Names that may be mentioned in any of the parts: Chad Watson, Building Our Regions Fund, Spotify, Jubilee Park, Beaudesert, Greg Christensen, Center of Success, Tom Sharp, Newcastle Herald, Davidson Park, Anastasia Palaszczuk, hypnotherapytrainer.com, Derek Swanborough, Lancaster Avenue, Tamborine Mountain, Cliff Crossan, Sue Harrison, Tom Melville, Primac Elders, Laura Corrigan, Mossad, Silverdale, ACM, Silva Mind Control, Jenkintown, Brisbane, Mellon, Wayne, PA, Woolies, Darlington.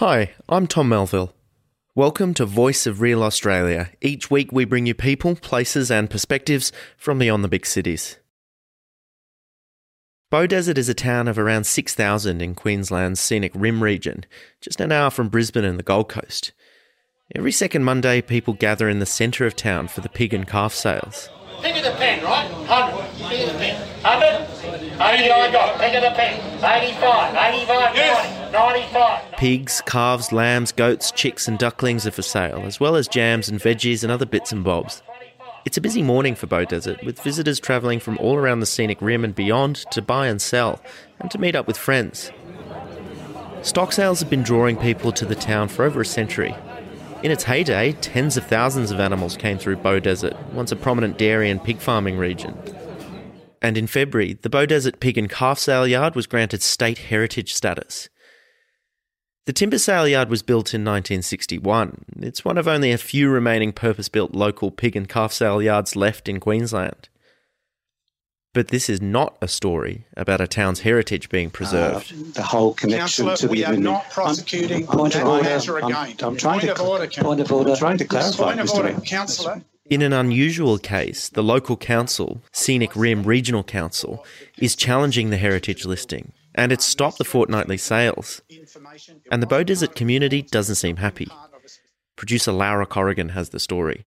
Hi, I'm Tom Melville. Welcome to Voice of Real Australia. Each week we bring you people, places and perspectives from beyond the big cities. Beaudesert is a town of around 6,000 in Queensland's Scenic Rim region, just an hour from Brisbane and the Gold Coast. Every second Monday, people gather in the centre of town for the pig and calf sales. Pick of the pen, right? 100. Pick of the pen. 100. 80 I got. Pick of the pen. 85. 85. Yes. 90. 95. Pigs, calves, lambs, goats, chicks and ducklings are for sale, as well as jams and veggies and other bits and bobs. It's a busy morning for Beaudesert, with visitors travelling from all around the Scenic Rim and beyond to buy and sell, and to meet up with friends. Stock sales have been drawing people to the town for over a century. In its heyday, tens of thousands of animals came through Beaudesert, once a prominent dairy and pig farming region. And in February, the Beaudesert Pig and Calf Sale Yard was granted State Heritage status. The timber sale yard was built in 1961. It's one of only a few remaining purpose-built local pig and calf sale yards left in Queensland. But this is not a story about a town's heritage being preserved. The whole connection Councillor, to the... Councillor, we are not prosecuting that measure again. I'm trying to clarify, Councillor. In an unusual case, the local council, Scenic Rim Regional Council, is challenging the heritage listing, and it's stopped the fortnightly sales. And the Beaudesert community doesn't seem happy. Producer Laura Corrigan has the story.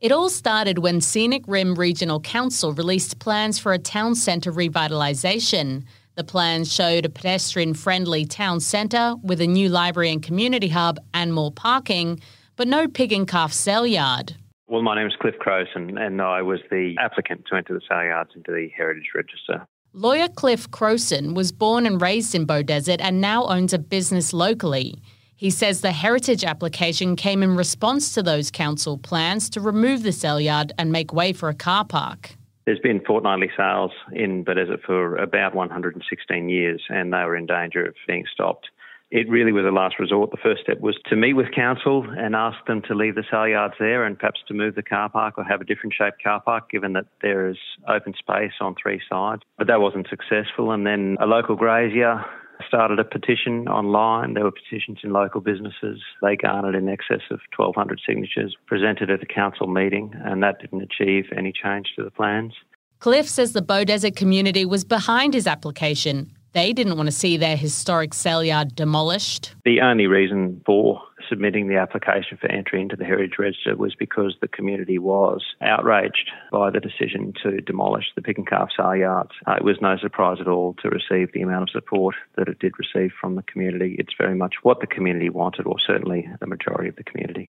It all started when Scenic Rim Regional Council released plans for a town centre revitalisation. The plans showed a pedestrian-friendly town centre with a new library and community hub and more parking, but no pig and calf sale yard. Well, my name is Cliff Crossan and I was the applicant to enter the sale yards into the Heritage Register. Lawyer Cliff Crossan was born and raised in Beaudesert and now owns a business locally. He says the heritage application came in response to those council plans to remove the sale yard and make way for a car park. There's been fortnightly sales in Beaudesert for about 116 years and they were in danger of being stopped. It really was a last resort. The first step was to meet with council and ask them to leave the sale yards there and perhaps to move the car park or have a different shaped car park, given that there is open space on three sides. But that wasn't successful. And then a local grazier started a petition online. There were petitions in local businesses. They garnered in excess of 1,200 signatures, presented at a council meeting, and that didn't achieve any change to the plans. Cliff says the Beaudesert community was behind his application. They didn't want to see their historic sale yard demolished. The only reason for submitting the application for entry into the Heritage Register was because the community was outraged by the decision to demolish the pig and calf sale yards. It was no surprise at all to receive the amount of support that it did receive from the community. It's very much what the community wanted, or certainly the majority of the community.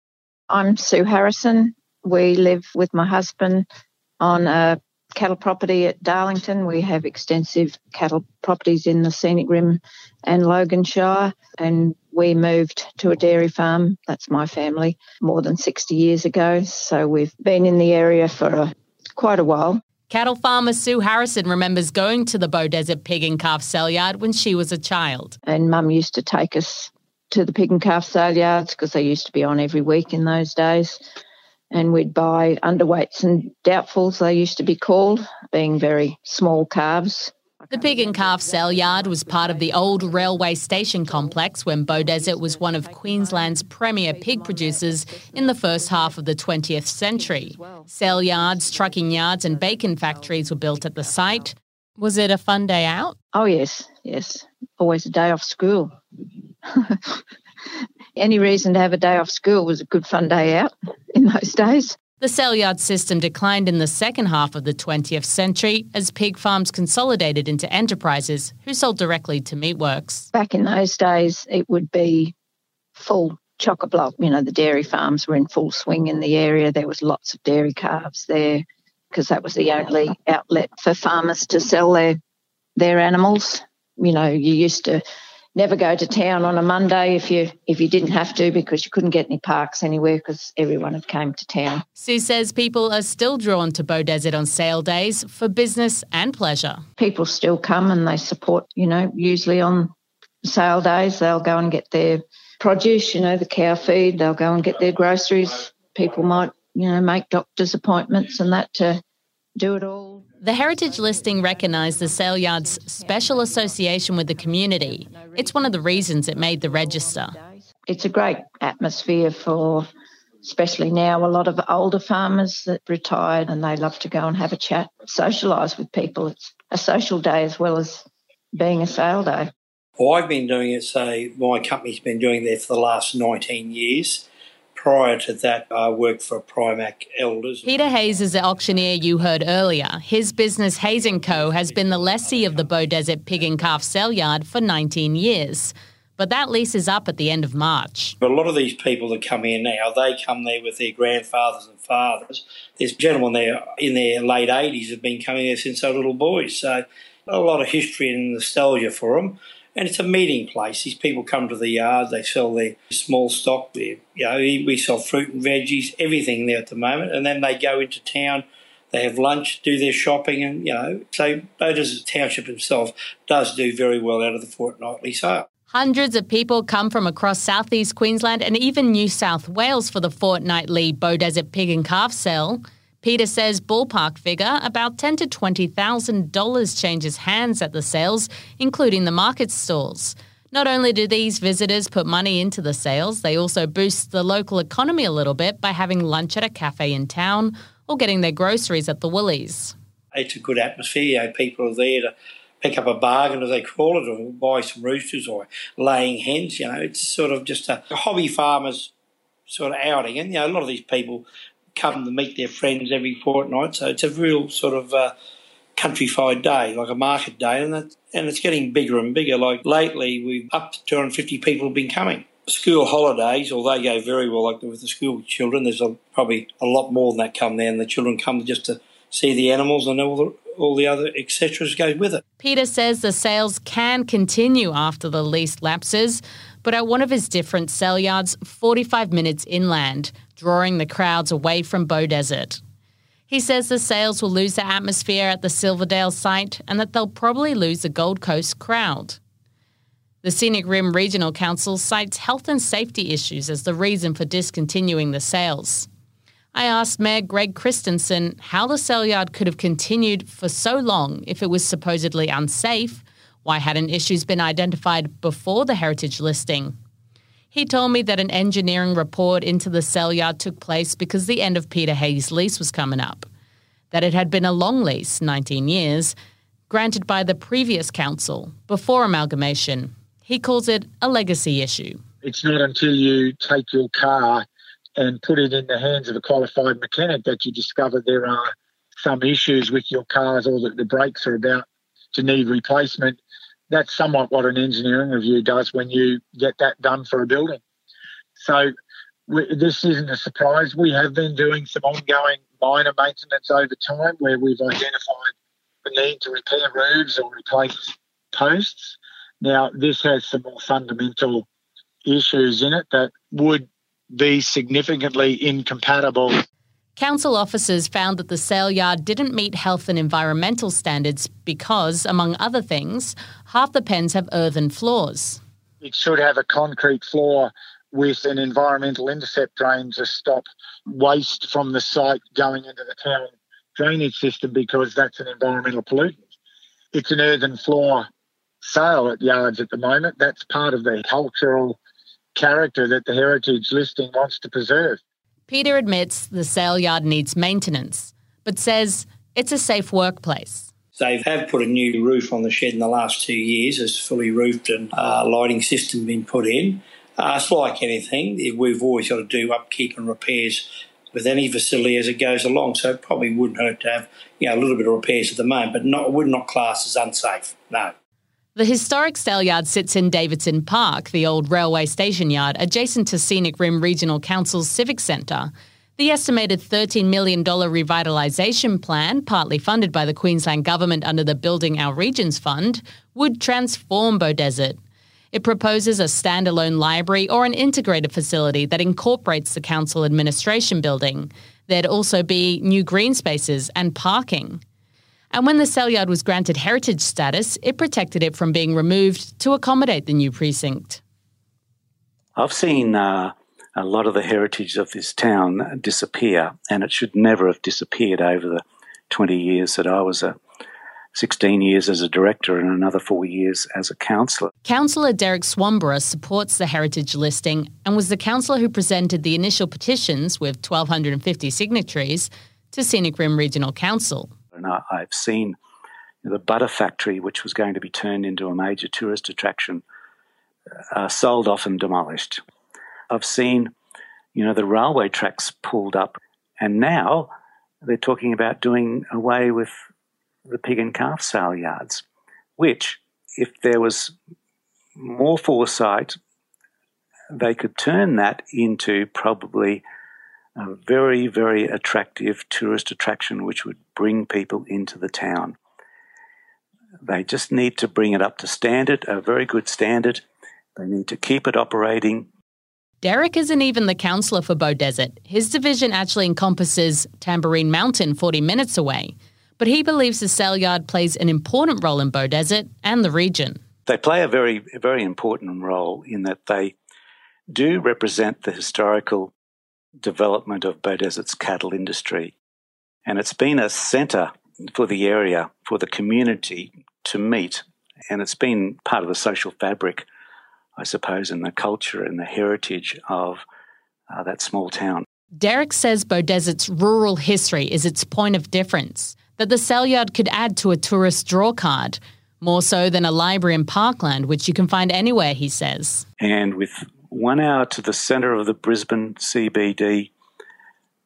I'm Sue Harrison. We live with my husband on a cattle property at Darlington. We have extensive cattle properties in the Scenic Rim and Loganshire, and we moved to a dairy farm, that's my family, more than 60 years ago, so we've been in the area for quite a while. Cattle farmer Sue Harrison remembers going to the Beaudesert Pig and Calf Sale Yard when she was a child. And Mum used to take us to the pig and calf sale yards because they used to be on every week in those days. And we'd buy underweights and doubtfuls, they used to be called, being very small calves. The pig and calf sale yard was part of the old railway station complex when Beaudesert was one of Queensland's premier pig producers in the first half of the 20th century. Sale yards, trucking yards and bacon factories were built at the site. Was it a fun day out? Oh, yes. Always a day off school. Any reason to have a day off school was a good fun day out in those days. The sale yard system declined in the second half of the 20th century as pig farms consolidated into enterprises who sold directly to meatworks. Back in those days, it would be full chock-a-block. You know, the dairy farms were in full swing in the area. There was lots of dairy calves there because that was the only outlet for farmers to sell their animals. You know, you used to never go to town on a Monday if you didn't have to, because you couldn't get any parks anywhere because everyone had came to town. Sue says people are still drawn to Beaudesert on sale days for business and pleasure. People still come and they support, you know, usually on sale days they'll go and get their produce, you know, the cow feed, they'll go and get their groceries. People might, you know, make doctor's appointments and that to do it all. The heritage listing recognised the sale yard's special association with the community. It's one of the reasons it made the register. It's a great atmosphere for, especially now, a lot of older farmers that retired, and they love to go and have a chat, socialise with people. It's a social day as well as being a sale day. Well, I've been doing it, say, my company's been doing that for the last 19 years. Prior to that, I worked for Primac Elders. Peter Hayes is the auctioneer you heard earlier. His business, Hayes and Co, has been the lessee of the Beaudesert pig and calf sale yard for 19 years. But that lease is up at the end of March. But a lot of these people that come in now, they come there with their grandfathers and fathers. There's gentlemen there in their late 80s have been coming there since they're little boys. So a lot of history and nostalgia for them. And it's a meeting place. These people come to the yard, they sell their small stock there. You know, we sell fruit and veggies, everything there at the moment. And then they go into town, they have lunch, do their shopping, and, you know, so Beaudesert Township itself does do very well out of the fortnightly sale. Hundreds of people come from across southeast Queensland and even New South Wales for the fortnightly Beaudesert pig and calf sale. Peter says ballpark figure, about $10,000 to $20,000 changes hands at the sales, including the market stalls. Not only do these visitors put money into the sales, they also boost the local economy a little bit by having lunch at a cafe in town or getting their groceries at the Woolies. It's a good atmosphere. You know, people are there to pick up a bargain, as they call it, or buy some roosters or laying hens. You know, it's sort of just a hobby farmer's sort of outing. And, you know, a lot of these people come to meet their friends every fortnight, so it's a real sort of countrified day, like a market day, and it's getting bigger and bigger. Like lately, we've up to 250 people have been coming. School holidays, although they go very well, like with the school children, there's probably a lot more than that come there, and the children come just to see the animals and all the other et cetera goes with it. Peter says the sales can continue after the lease lapses, but at one of his different sale yards, 45 minutes inland, drawing the crowds away from Beaudesert. He says the sales will lose the atmosphere at the Silverdale site and that they'll probably lose the Gold Coast crowd. The Scenic Rim Regional Council cites health and safety issues as the reason for discontinuing the sales. I asked Mayor Greg Christensen how the sale yard could have continued for so long if it was supposedly unsafe. Why hadn't issues been identified before the heritage listing? He told me that an engineering report into the sale yard took place because the end of Peter Hayes' lease was coming up, that it had been a long lease, 19 years, granted by the previous council before amalgamation. He calls it a legacy issue. It's not until you take your car and put it in the hands of a qualified mechanic that you discover there are some issues with your cars or that the brakes are about to need replacement. That's somewhat what an engineering review does when you get that done for a building. So this isn't a surprise. We have been doing some ongoing minor maintenance over time where we've identified the need to repair roofs or replace posts. Now, this has some more fundamental issues in it that would be significantly incompatible. Council officers found that the sale yard didn't meet health and environmental standards because, among other things, half the pens have earthen floors. It should have a concrete floor with an environmental intercept drain to stop waste from the site going into the town drainage system because that's an environmental pollutant. It's an earthen floor sale at yards at the moment. That's part of the cultural character that the heritage listing wants to preserve. Peter admits the sale yard needs maintenance, but says it's a safe workplace. They have put a new roof on the shed in the last 2 years. It's fully roofed and lighting system been put in. It's like anything. We've always got to do upkeep and repairs with any facility as it goes along, so it probably wouldn't hurt to have, you know, a little bit of repairs at the moment, but not, would not class as unsafe, no. The historic sale yard sits in Davidson Park, the old railway station yard, adjacent to Scenic Rim Regional Council's Civic Centre. The estimated $13 million revitalisation plan, partly funded by the Queensland Government under the Building Our Regions Fund, would transform Beaudesert. It proposes a standalone library or an integrated facility that incorporates the council administration building. There'd also be new green spaces and parking. And when the sale yard was granted heritage status, it protected it from being removed to accommodate the new precinct. I've seen a lot of the heritage of this town disappear, and it should never have disappeared over the 20 years that I was a 16 years as a director and another 4 years as a councillor. Councillor Derek Swanborough supports the heritage listing and was the councillor who presented the initial petitions with 1,250 signatories to Scenic Rim Regional Council. And I've seen the butter factory, which was going to be turned into a major tourist attraction, sold off and demolished. I've seen, the railway tracks pulled up, and now they're talking about doing away with the pig and calf sale yards, which, if there was more foresight, they could turn that into probably a very, very attractive tourist attraction which would bring people into the town. They just need to bring it up to standard, a very good standard. They need to keep it operating. Derek isn't even the councillor for Beaudesert. His division actually encompasses Tamborine Mountain, 40 minutes away. But he believes the sale yard plays an important role in Beaudesert and the region. They play a very, very important role in that they do represent the historical development of Beaudesert's cattle industry. And it's been a centre for the area, for the community to meet. And it's been part of the social fabric, I suppose, in the culture and the heritage of that small town. Derek says Beaudesert's rural history is its point of difference, that the sale yard could add to a tourist drawcard, more so than a library in Parkland, which you can find anywhere, he says. And with 1 hour to the centre of the Brisbane CBD,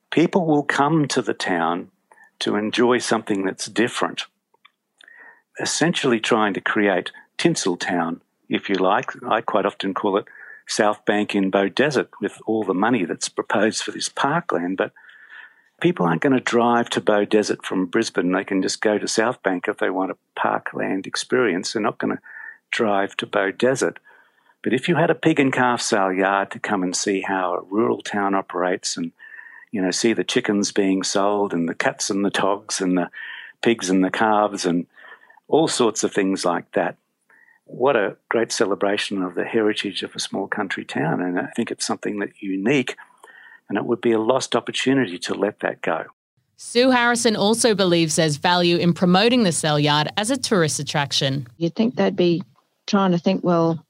people will come to the town to enjoy something that's different, essentially trying to create Tinseltown, if you like. I quite often call it South Bank in Beaudesert with all the money that's proposed for this parkland. But people aren't going to drive to Beaudesert from Brisbane. They can just go to South Bank if they want a parkland experience. They're not going to drive to Beaudesert. But if you had a pig and calf sale yard to come and see how a rural town operates and, see the chickens being sold and the cats and the dogs and the pigs and the calves and all sorts of things like that, what a great celebration of the heritage of a small country town. And I think it's something that's unique, and it would be a lost opportunity to let that go. Sue Harrison also believes there's value in promoting the sale yard as a tourist attraction. You'd think they'd be trying to think, well,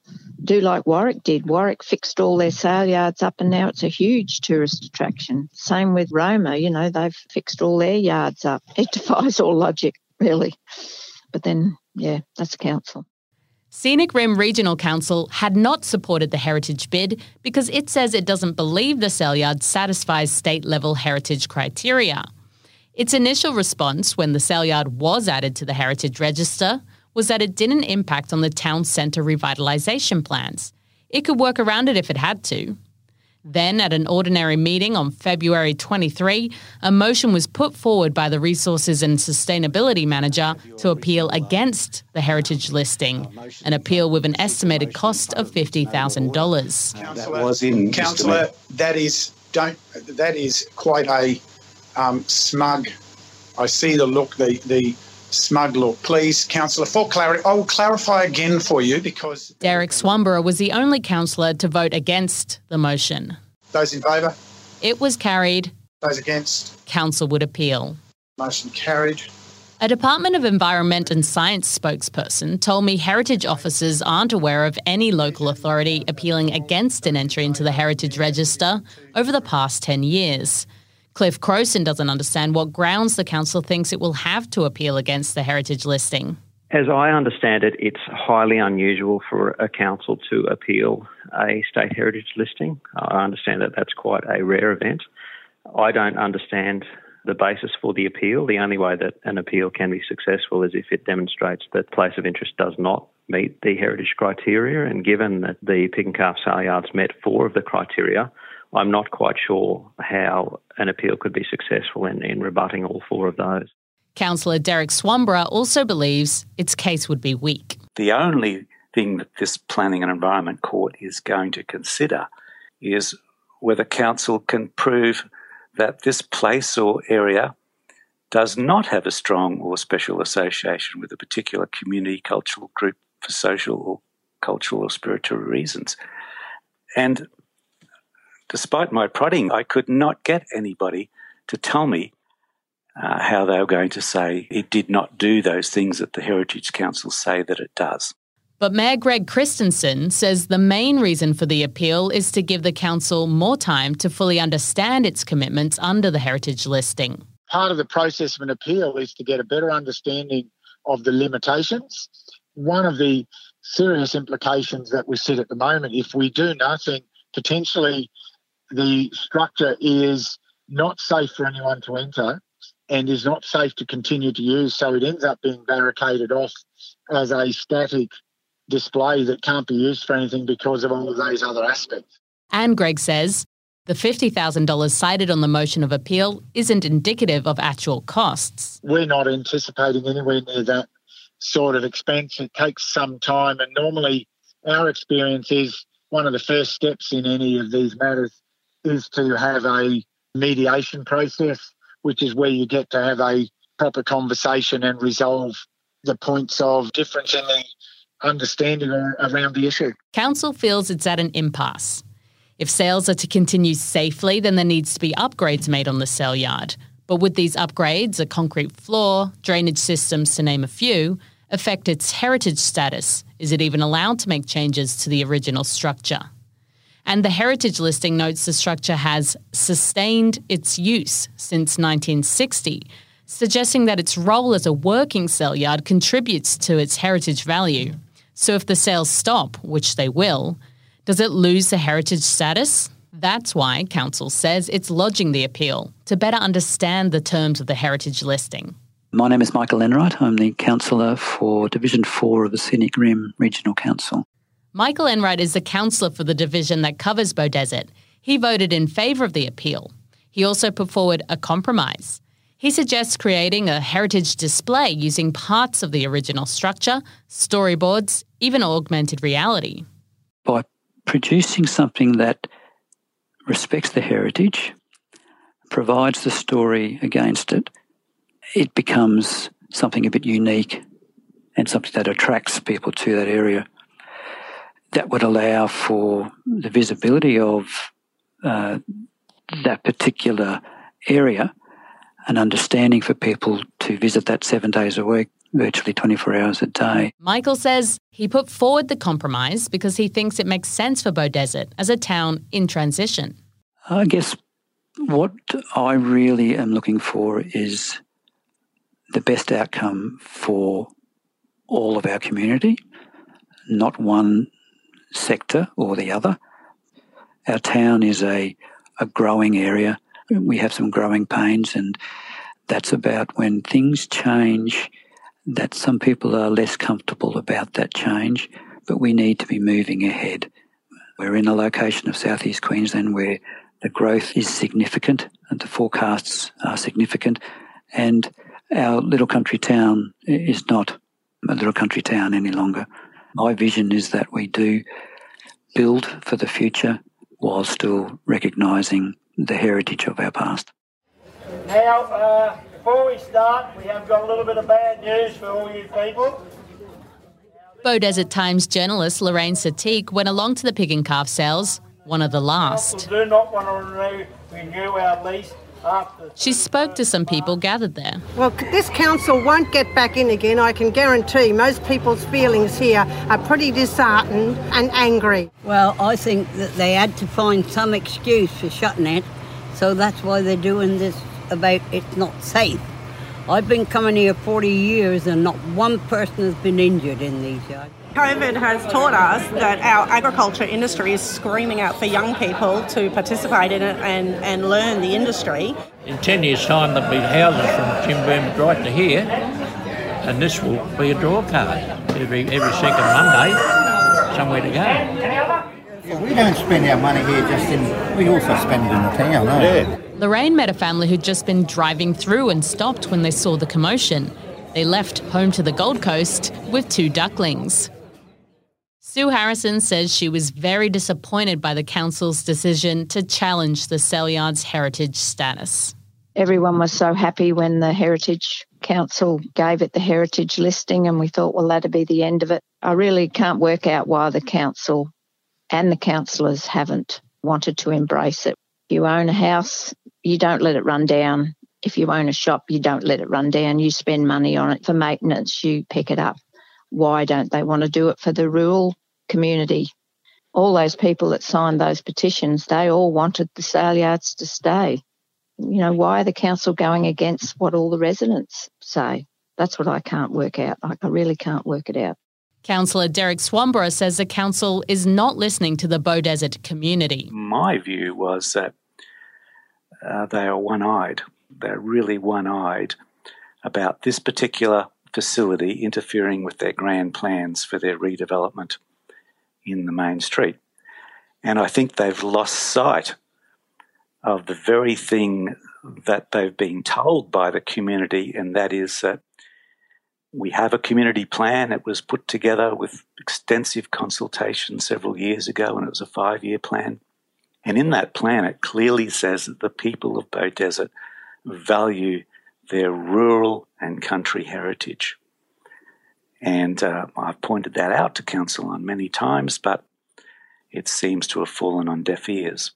do like Warwick did. Warwick fixed all their sale yards up and now it's a huge tourist attraction. Same with Roma, they've fixed all their yards up. It defies all logic, really. But then, that's council. Scenic Rim Regional Council had not supported the heritage bid because it says it doesn't believe the sale yard satisfies state-level heritage criteria. Its initial response when the sale yard was added to the heritage register was that it didn't impact on the town centre revitalisation plans. It could work around it if it had to. Then, at an ordinary meeting on February 23, a motion was put forward by the Resources and Sustainability Manager to appeal against the heritage listing, an appeal with an estimated cost of $50,000. Councillor, that is quite a smug. I see the look, the smug look. Please, Councillor, for clarity, I will clarify again for you because... Derek Swanborough was the only councillor to vote against the motion. Those in favour? It was carried. Those against? Council would appeal. Motion carried. A Department of Environment and Science spokesperson told me heritage officers aren't aware of any local authority appealing against an entry into the heritage register over the past 10 years. Cliff Crossan doesn't understand what grounds the council thinks it will have to appeal against the heritage listing. As I understand it, it's highly unusual for a council to appeal a state heritage listing. I understand that that's quite a rare event. I don't understand the basis for the appeal. The only way that an appeal can be successful is if it demonstrates that place of interest does not meet the heritage criteria, and given that the pig and calf sale yards met 4 of the criteria, I'm not quite sure how an appeal could be successful in rebutting all 4 of those. Councillor Derek Swanborough also believes its case would be weak. The only thing that this Planning and Environment Court is going to consider is whether council can prove that this place or area does not have a strong or special association with a particular community, cultural group for social or cultural or spiritual reasons. And despite my prodding, I could not get anybody to tell me how they were going to say it did not do those things that the Heritage Council say that it does. But Mayor Greg Christensen says the main reason for the appeal is to give the council more time to fully understand its commitments under the heritage listing. Part of the process of an appeal is to get a better understanding of the limitations. One of the serious implications that we see at the moment, if we do nothing, potentially the structure is not safe for anyone to enter and is not safe to continue to use, so it ends up being barricaded off as a static display that can't be used for anything because of all of those other aspects. And Greg says the $50,000 cited on the motion of appeal isn't indicative of actual costs. We're not anticipating anywhere near that sort of expense. It takes some time, and normally our experience is one of the first steps in any of these matters is to have a mediation process, which is where you get to have a proper conversation and resolve the points of difference in the understanding around the issue. Council feels it's at an impasse. If sales are to continue safely, then there needs to be upgrades made on the sale yard. But would these upgrades, a concrete floor, drainage systems to name a few, affect its heritage status? Is it even allowed to make changes to the original structure? And the heritage listing notes the structure has sustained its use since 1960, suggesting that its role as a working sale yard contributes to its heritage value. So if the sales stop, which they will, does it lose the heritage status? That's why Council says it's lodging the appeal to better understand the terms of the heritage listing. My name is Michael Enright. I'm the councillor for Division 4 of the Scenic Rim Regional Council. Michael Enright is the councillor for the division that covers Beaudesert. He voted in favour of the appeal. He also put forward a compromise. He suggests creating a heritage display using parts of the original structure, storyboards, even augmented reality. By producing something that respects the heritage, provides the story against it, it becomes something a bit unique and something that attracts people to that area. That would allow for the visibility of that particular area and understanding for people to visit that 7 days a week, virtually 24 hours a day. Michael says he put forward the compromise because he thinks it makes sense for Beaudesert as a town in transition. I guess what I really am looking for is the best outcome for all of our community, not one sector or the other. Our town is a growing area. We have some growing pains, and that's about when things change, that some people are less comfortable about that change, but we need to be moving ahead. We're in a location of southeast Queensland where the growth is significant and the forecasts are significant, and our little country town is not a little country town any longer. My vision is that we do build for the future while still recognising the heritage of our past. Now, before we start, we have got a little bit of bad news for all you people. Beaudesert Times journalist Lorraine Satik went along to the pig and calf sales, one of the last. We do not want to renew our lease. She spoke to some people gathered there. Well, this council won't get back in again, I can guarantee. Most people's feelings here are pretty disheartened and angry. Well, I think that they had to find some excuse for shutting it, so that's why they're doing this about it's not safe. I've been coming here 40 years and not one person has been injured in these yards. COVID has taught us that our agriculture industry is screaming out for young people to participate in it and learn the industry. In 10 years' time, there'll be houses from Timberland right to here, and this will be a draw card. Every second Monday, somewhere to go. We don't spend our money here just in... We also spend it in the town, don't we? Lorraine met a family who'd just been driving through and stopped when they saw the commotion. They left home to the Gold Coast with two ducklings. Sue Harrison says she was very disappointed by the council's decision to challenge the sale yard's heritage status. Everyone was so happy when the Heritage Council gave it the heritage listing, and we thought, well, that'd be the end of it. I really can't work out why the council and the councillors haven't wanted to embrace it. You own a house, you don't let it run down. If you own a shop, you don't let it run down. You spend money on it for maintenance. You pick it up. Why don't they want to do it for the rural community? All those people that signed those petitions, they all wanted the sale yards to stay. You know, why are the council going against what all the residents say? That's what I can't work out. I really can't work it out. Councillor Derek Swanborough says the council is not listening to the Beaudesert community. My view was that they are one-eyed. They're really one-eyed about this particular facility interfering with their grand plans for their redevelopment in the main street. And I think they've lost sight of the very thing that they've been told by the community, and that is that we have a community plan. It was put together with extensive consultation several years ago, and it was a 5-year plan. And in that plan, it clearly says that the people of Beaudesert value their rural and country heritage. And I've pointed that out to council on many times, but it seems to have fallen on deaf ears.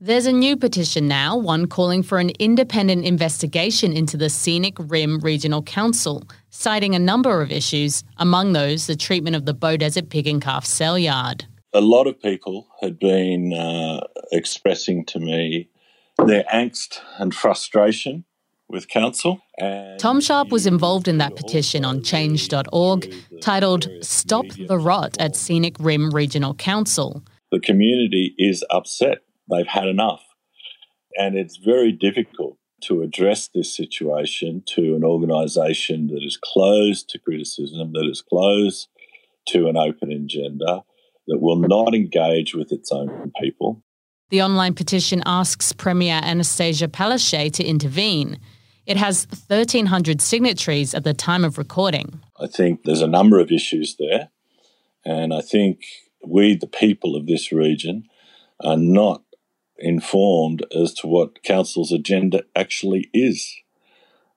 There's a new petition now, one calling for an independent investigation into the Scenic Rim Regional Council, citing a number of issues, among those the treatment of the Beaudesert pig and calf sale yard. A lot of people had been expressing to me their angst and frustration with council. And Tom Sharp was involved in that petition on change.org titled Stop the Rot at Scenic Rim Regional Council. The community is upset. They've had enough. And it's very difficult to address this situation to an organisation that is closed to criticism, that is closed to an open agenda, that will not engage with its own people. The online petition asks Premier Anastasia Palaszczuk to intervene. It has 1,300 signatories at the time of recording. I think there's a number of issues there, and I think we, the people of this region, are not informed as to what council's agenda actually is.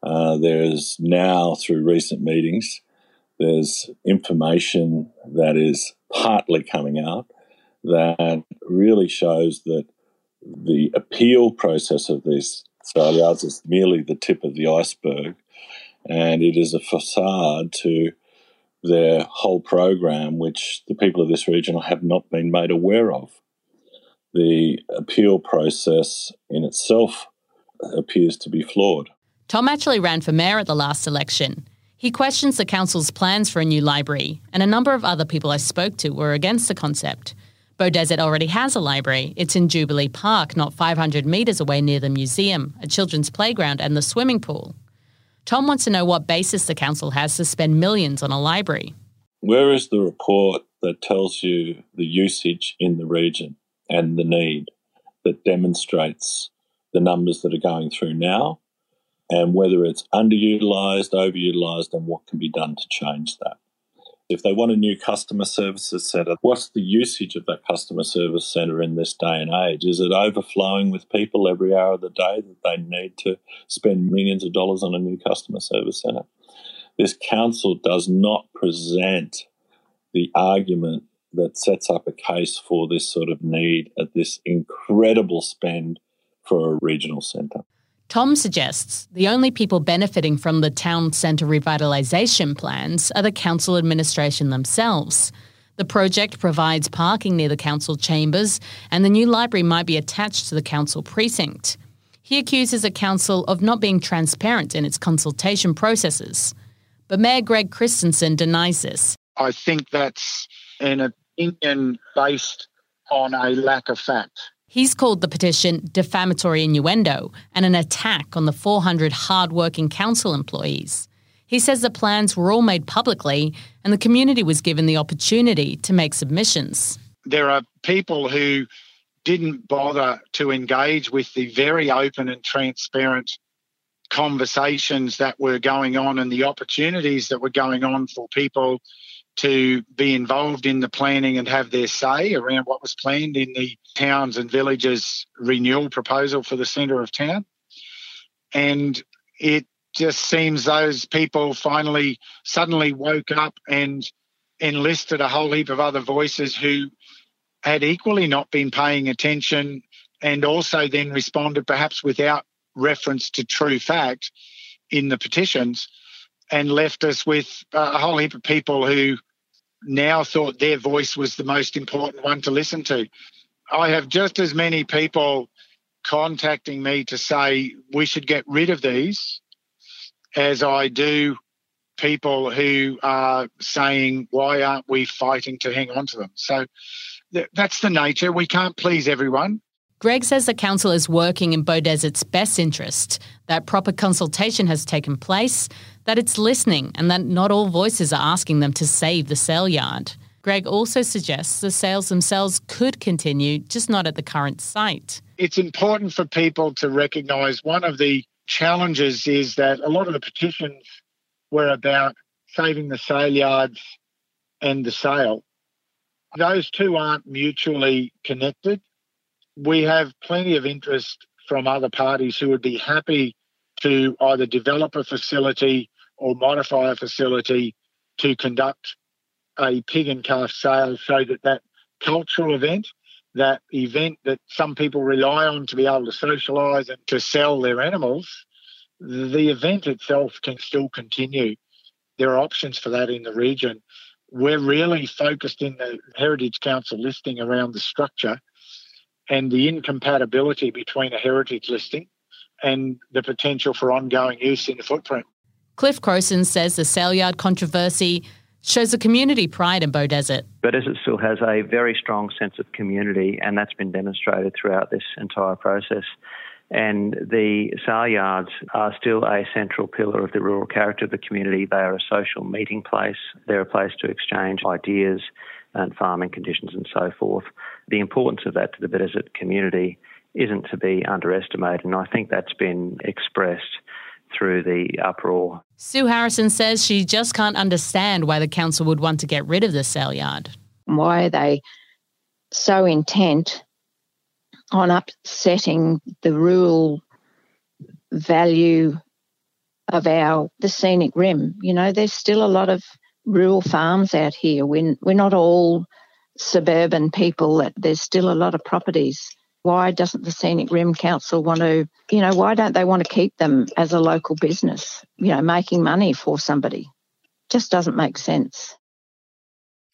There is now, through recent meetings, there's information that is partly coming out that really shows that the appeal process of these sale yards is merely the tip of the iceberg, and it is a facade to their whole program, which the people of this region have not been made aware of. The appeal process in itself appears to be flawed. Tom actually ran for mayor at the last election. He questions the council's plans for a new library, and a number of other people I spoke to were against the concept. Beaudesert already has a library. It's in Jubilee Park, not 500 metres away near the museum, a children's playground and the swimming pool. Tom wants to know what basis the council has to spend millions on a library. Where is the report that tells you the usage in the region and the need, that demonstrates the numbers that are going through now and whether it's underutilised, overutilised, and what can be done to change that? If they want a new customer services centre, what's the usage of that customer service centre in this day and age? Is it overflowing with people every hour of the day that they need to spend millions of dollars on a new customer service centre? This council does not present the argument that sets up a case for this sort of need at this incredible spend for a regional centre. Tom suggests the only people benefiting from the town centre revitalisation plans are the council administration themselves. The project provides parking near the council chambers, and the new library might be attached to the council precinct. He accuses the council of not being transparent in its consultation processes. But Mayor Greg Christensen denies this. I think that's an opinion based on a lack of fact. He's called the petition defamatory innuendo and an attack on the 400 hard-working council employees. He says the plans were all made publicly and the community was given the opportunity to make submissions. There are people who didn't bother to engage with the very open and transparent conversations that were going on and the opportunities that were going on for people to be involved in the planning and have their say around what was planned in the towns and villages renewal proposal for the centre of town. And it just seems those people finally suddenly woke up and enlisted a whole heap of other voices who had equally not been paying attention, and also then responded perhaps without reference to true fact in the petitions and left us with a whole heap of people who now thought their voice was the most important one to listen to. I have just as many people contacting me to say we should get rid of these as I do people who are saying, why aren't we fighting to hang on to them? So that's the nature. We can't please everyone. Greg says the council is working in Beaudesert's best interest, that proper consultation has taken place, that it's listening and that not all voices are asking them to save the sale yard. Greg also suggests the sales themselves could continue, just not at the current site. It's important for people to recognise one of the challenges is that a lot of the petitions were about saving the sale yards and the sale. Those two aren't mutually connected. We have plenty of interest from other parties who would be happy to either develop a facility or modify a facility to conduct a pig and calf sale so that that cultural event, that event that some people rely on to be able to socialise and to sell their animals, the event itself can still continue. There are options for that in the region. We're really focused in the Heritage Council listing around the structure and the incompatibility between a heritage listing and the potential for ongoing use in the footprint. Cliff Crossan says the sale yard controversy shows a community pride in Beaudesert. Beaudesert still has a very strong sense of community, and that's been demonstrated throughout this entire process. And the sale yards are still a central pillar of the rural character of the community. They are a social meeting place. They're a place to exchange ideas and farming conditions and so forth. The importance of that to the Beaudesert community isn't to be underestimated, and I think that's been expressed through the uproar. Sue Harrison says she just can't understand why the council would want to get rid of the sale yard. Why are they so intent on upsetting the rural value of the scenic rim? You know, there's still a lot of rural farms out here. We're not all suburban people. There's still a lot of properties. Why doesn't the Scenic Rim Council want to, why don't they want to keep them as a local business, making money for somebody? Just doesn't make sense.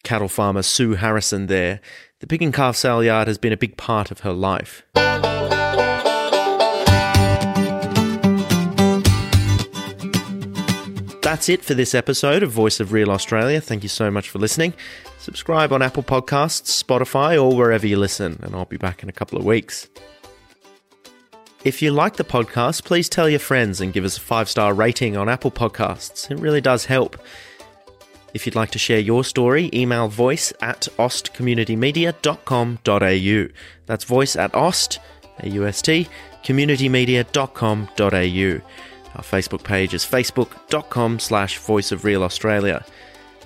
Cattle farmer Sue Harrison there. The pig and calf sale yard has been a big part of her life. That's it for this episode of Voice of Real Australia. Thank you so much for listening. Subscribe on Apple Podcasts, Spotify, or wherever you listen, and I'll be back in a couple of weeks. If you like the podcast, please tell your friends and give us a 5-star rating on Apple Podcasts. It really does help. If you'd like to share your story, email voice@ostcommunitymedia.com.au. That's voice@ost, AUST, communitymedia.com.au. Our Facebook page is facebook.com/Voice of Real Australia.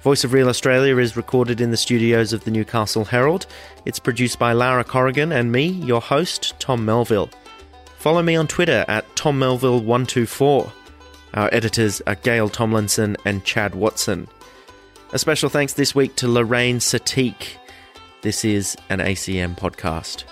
Voice of Real Australia is recorded in the studios of the Newcastle Herald. It's produced by Laura Corrigan and me, your host, Tom Melville. Follow me on Twitter at TomMelville124. Our editors are Gail Tomlinson and Chad Watson. A special thanks this week to Lorraine Satik. This is an ACM podcast.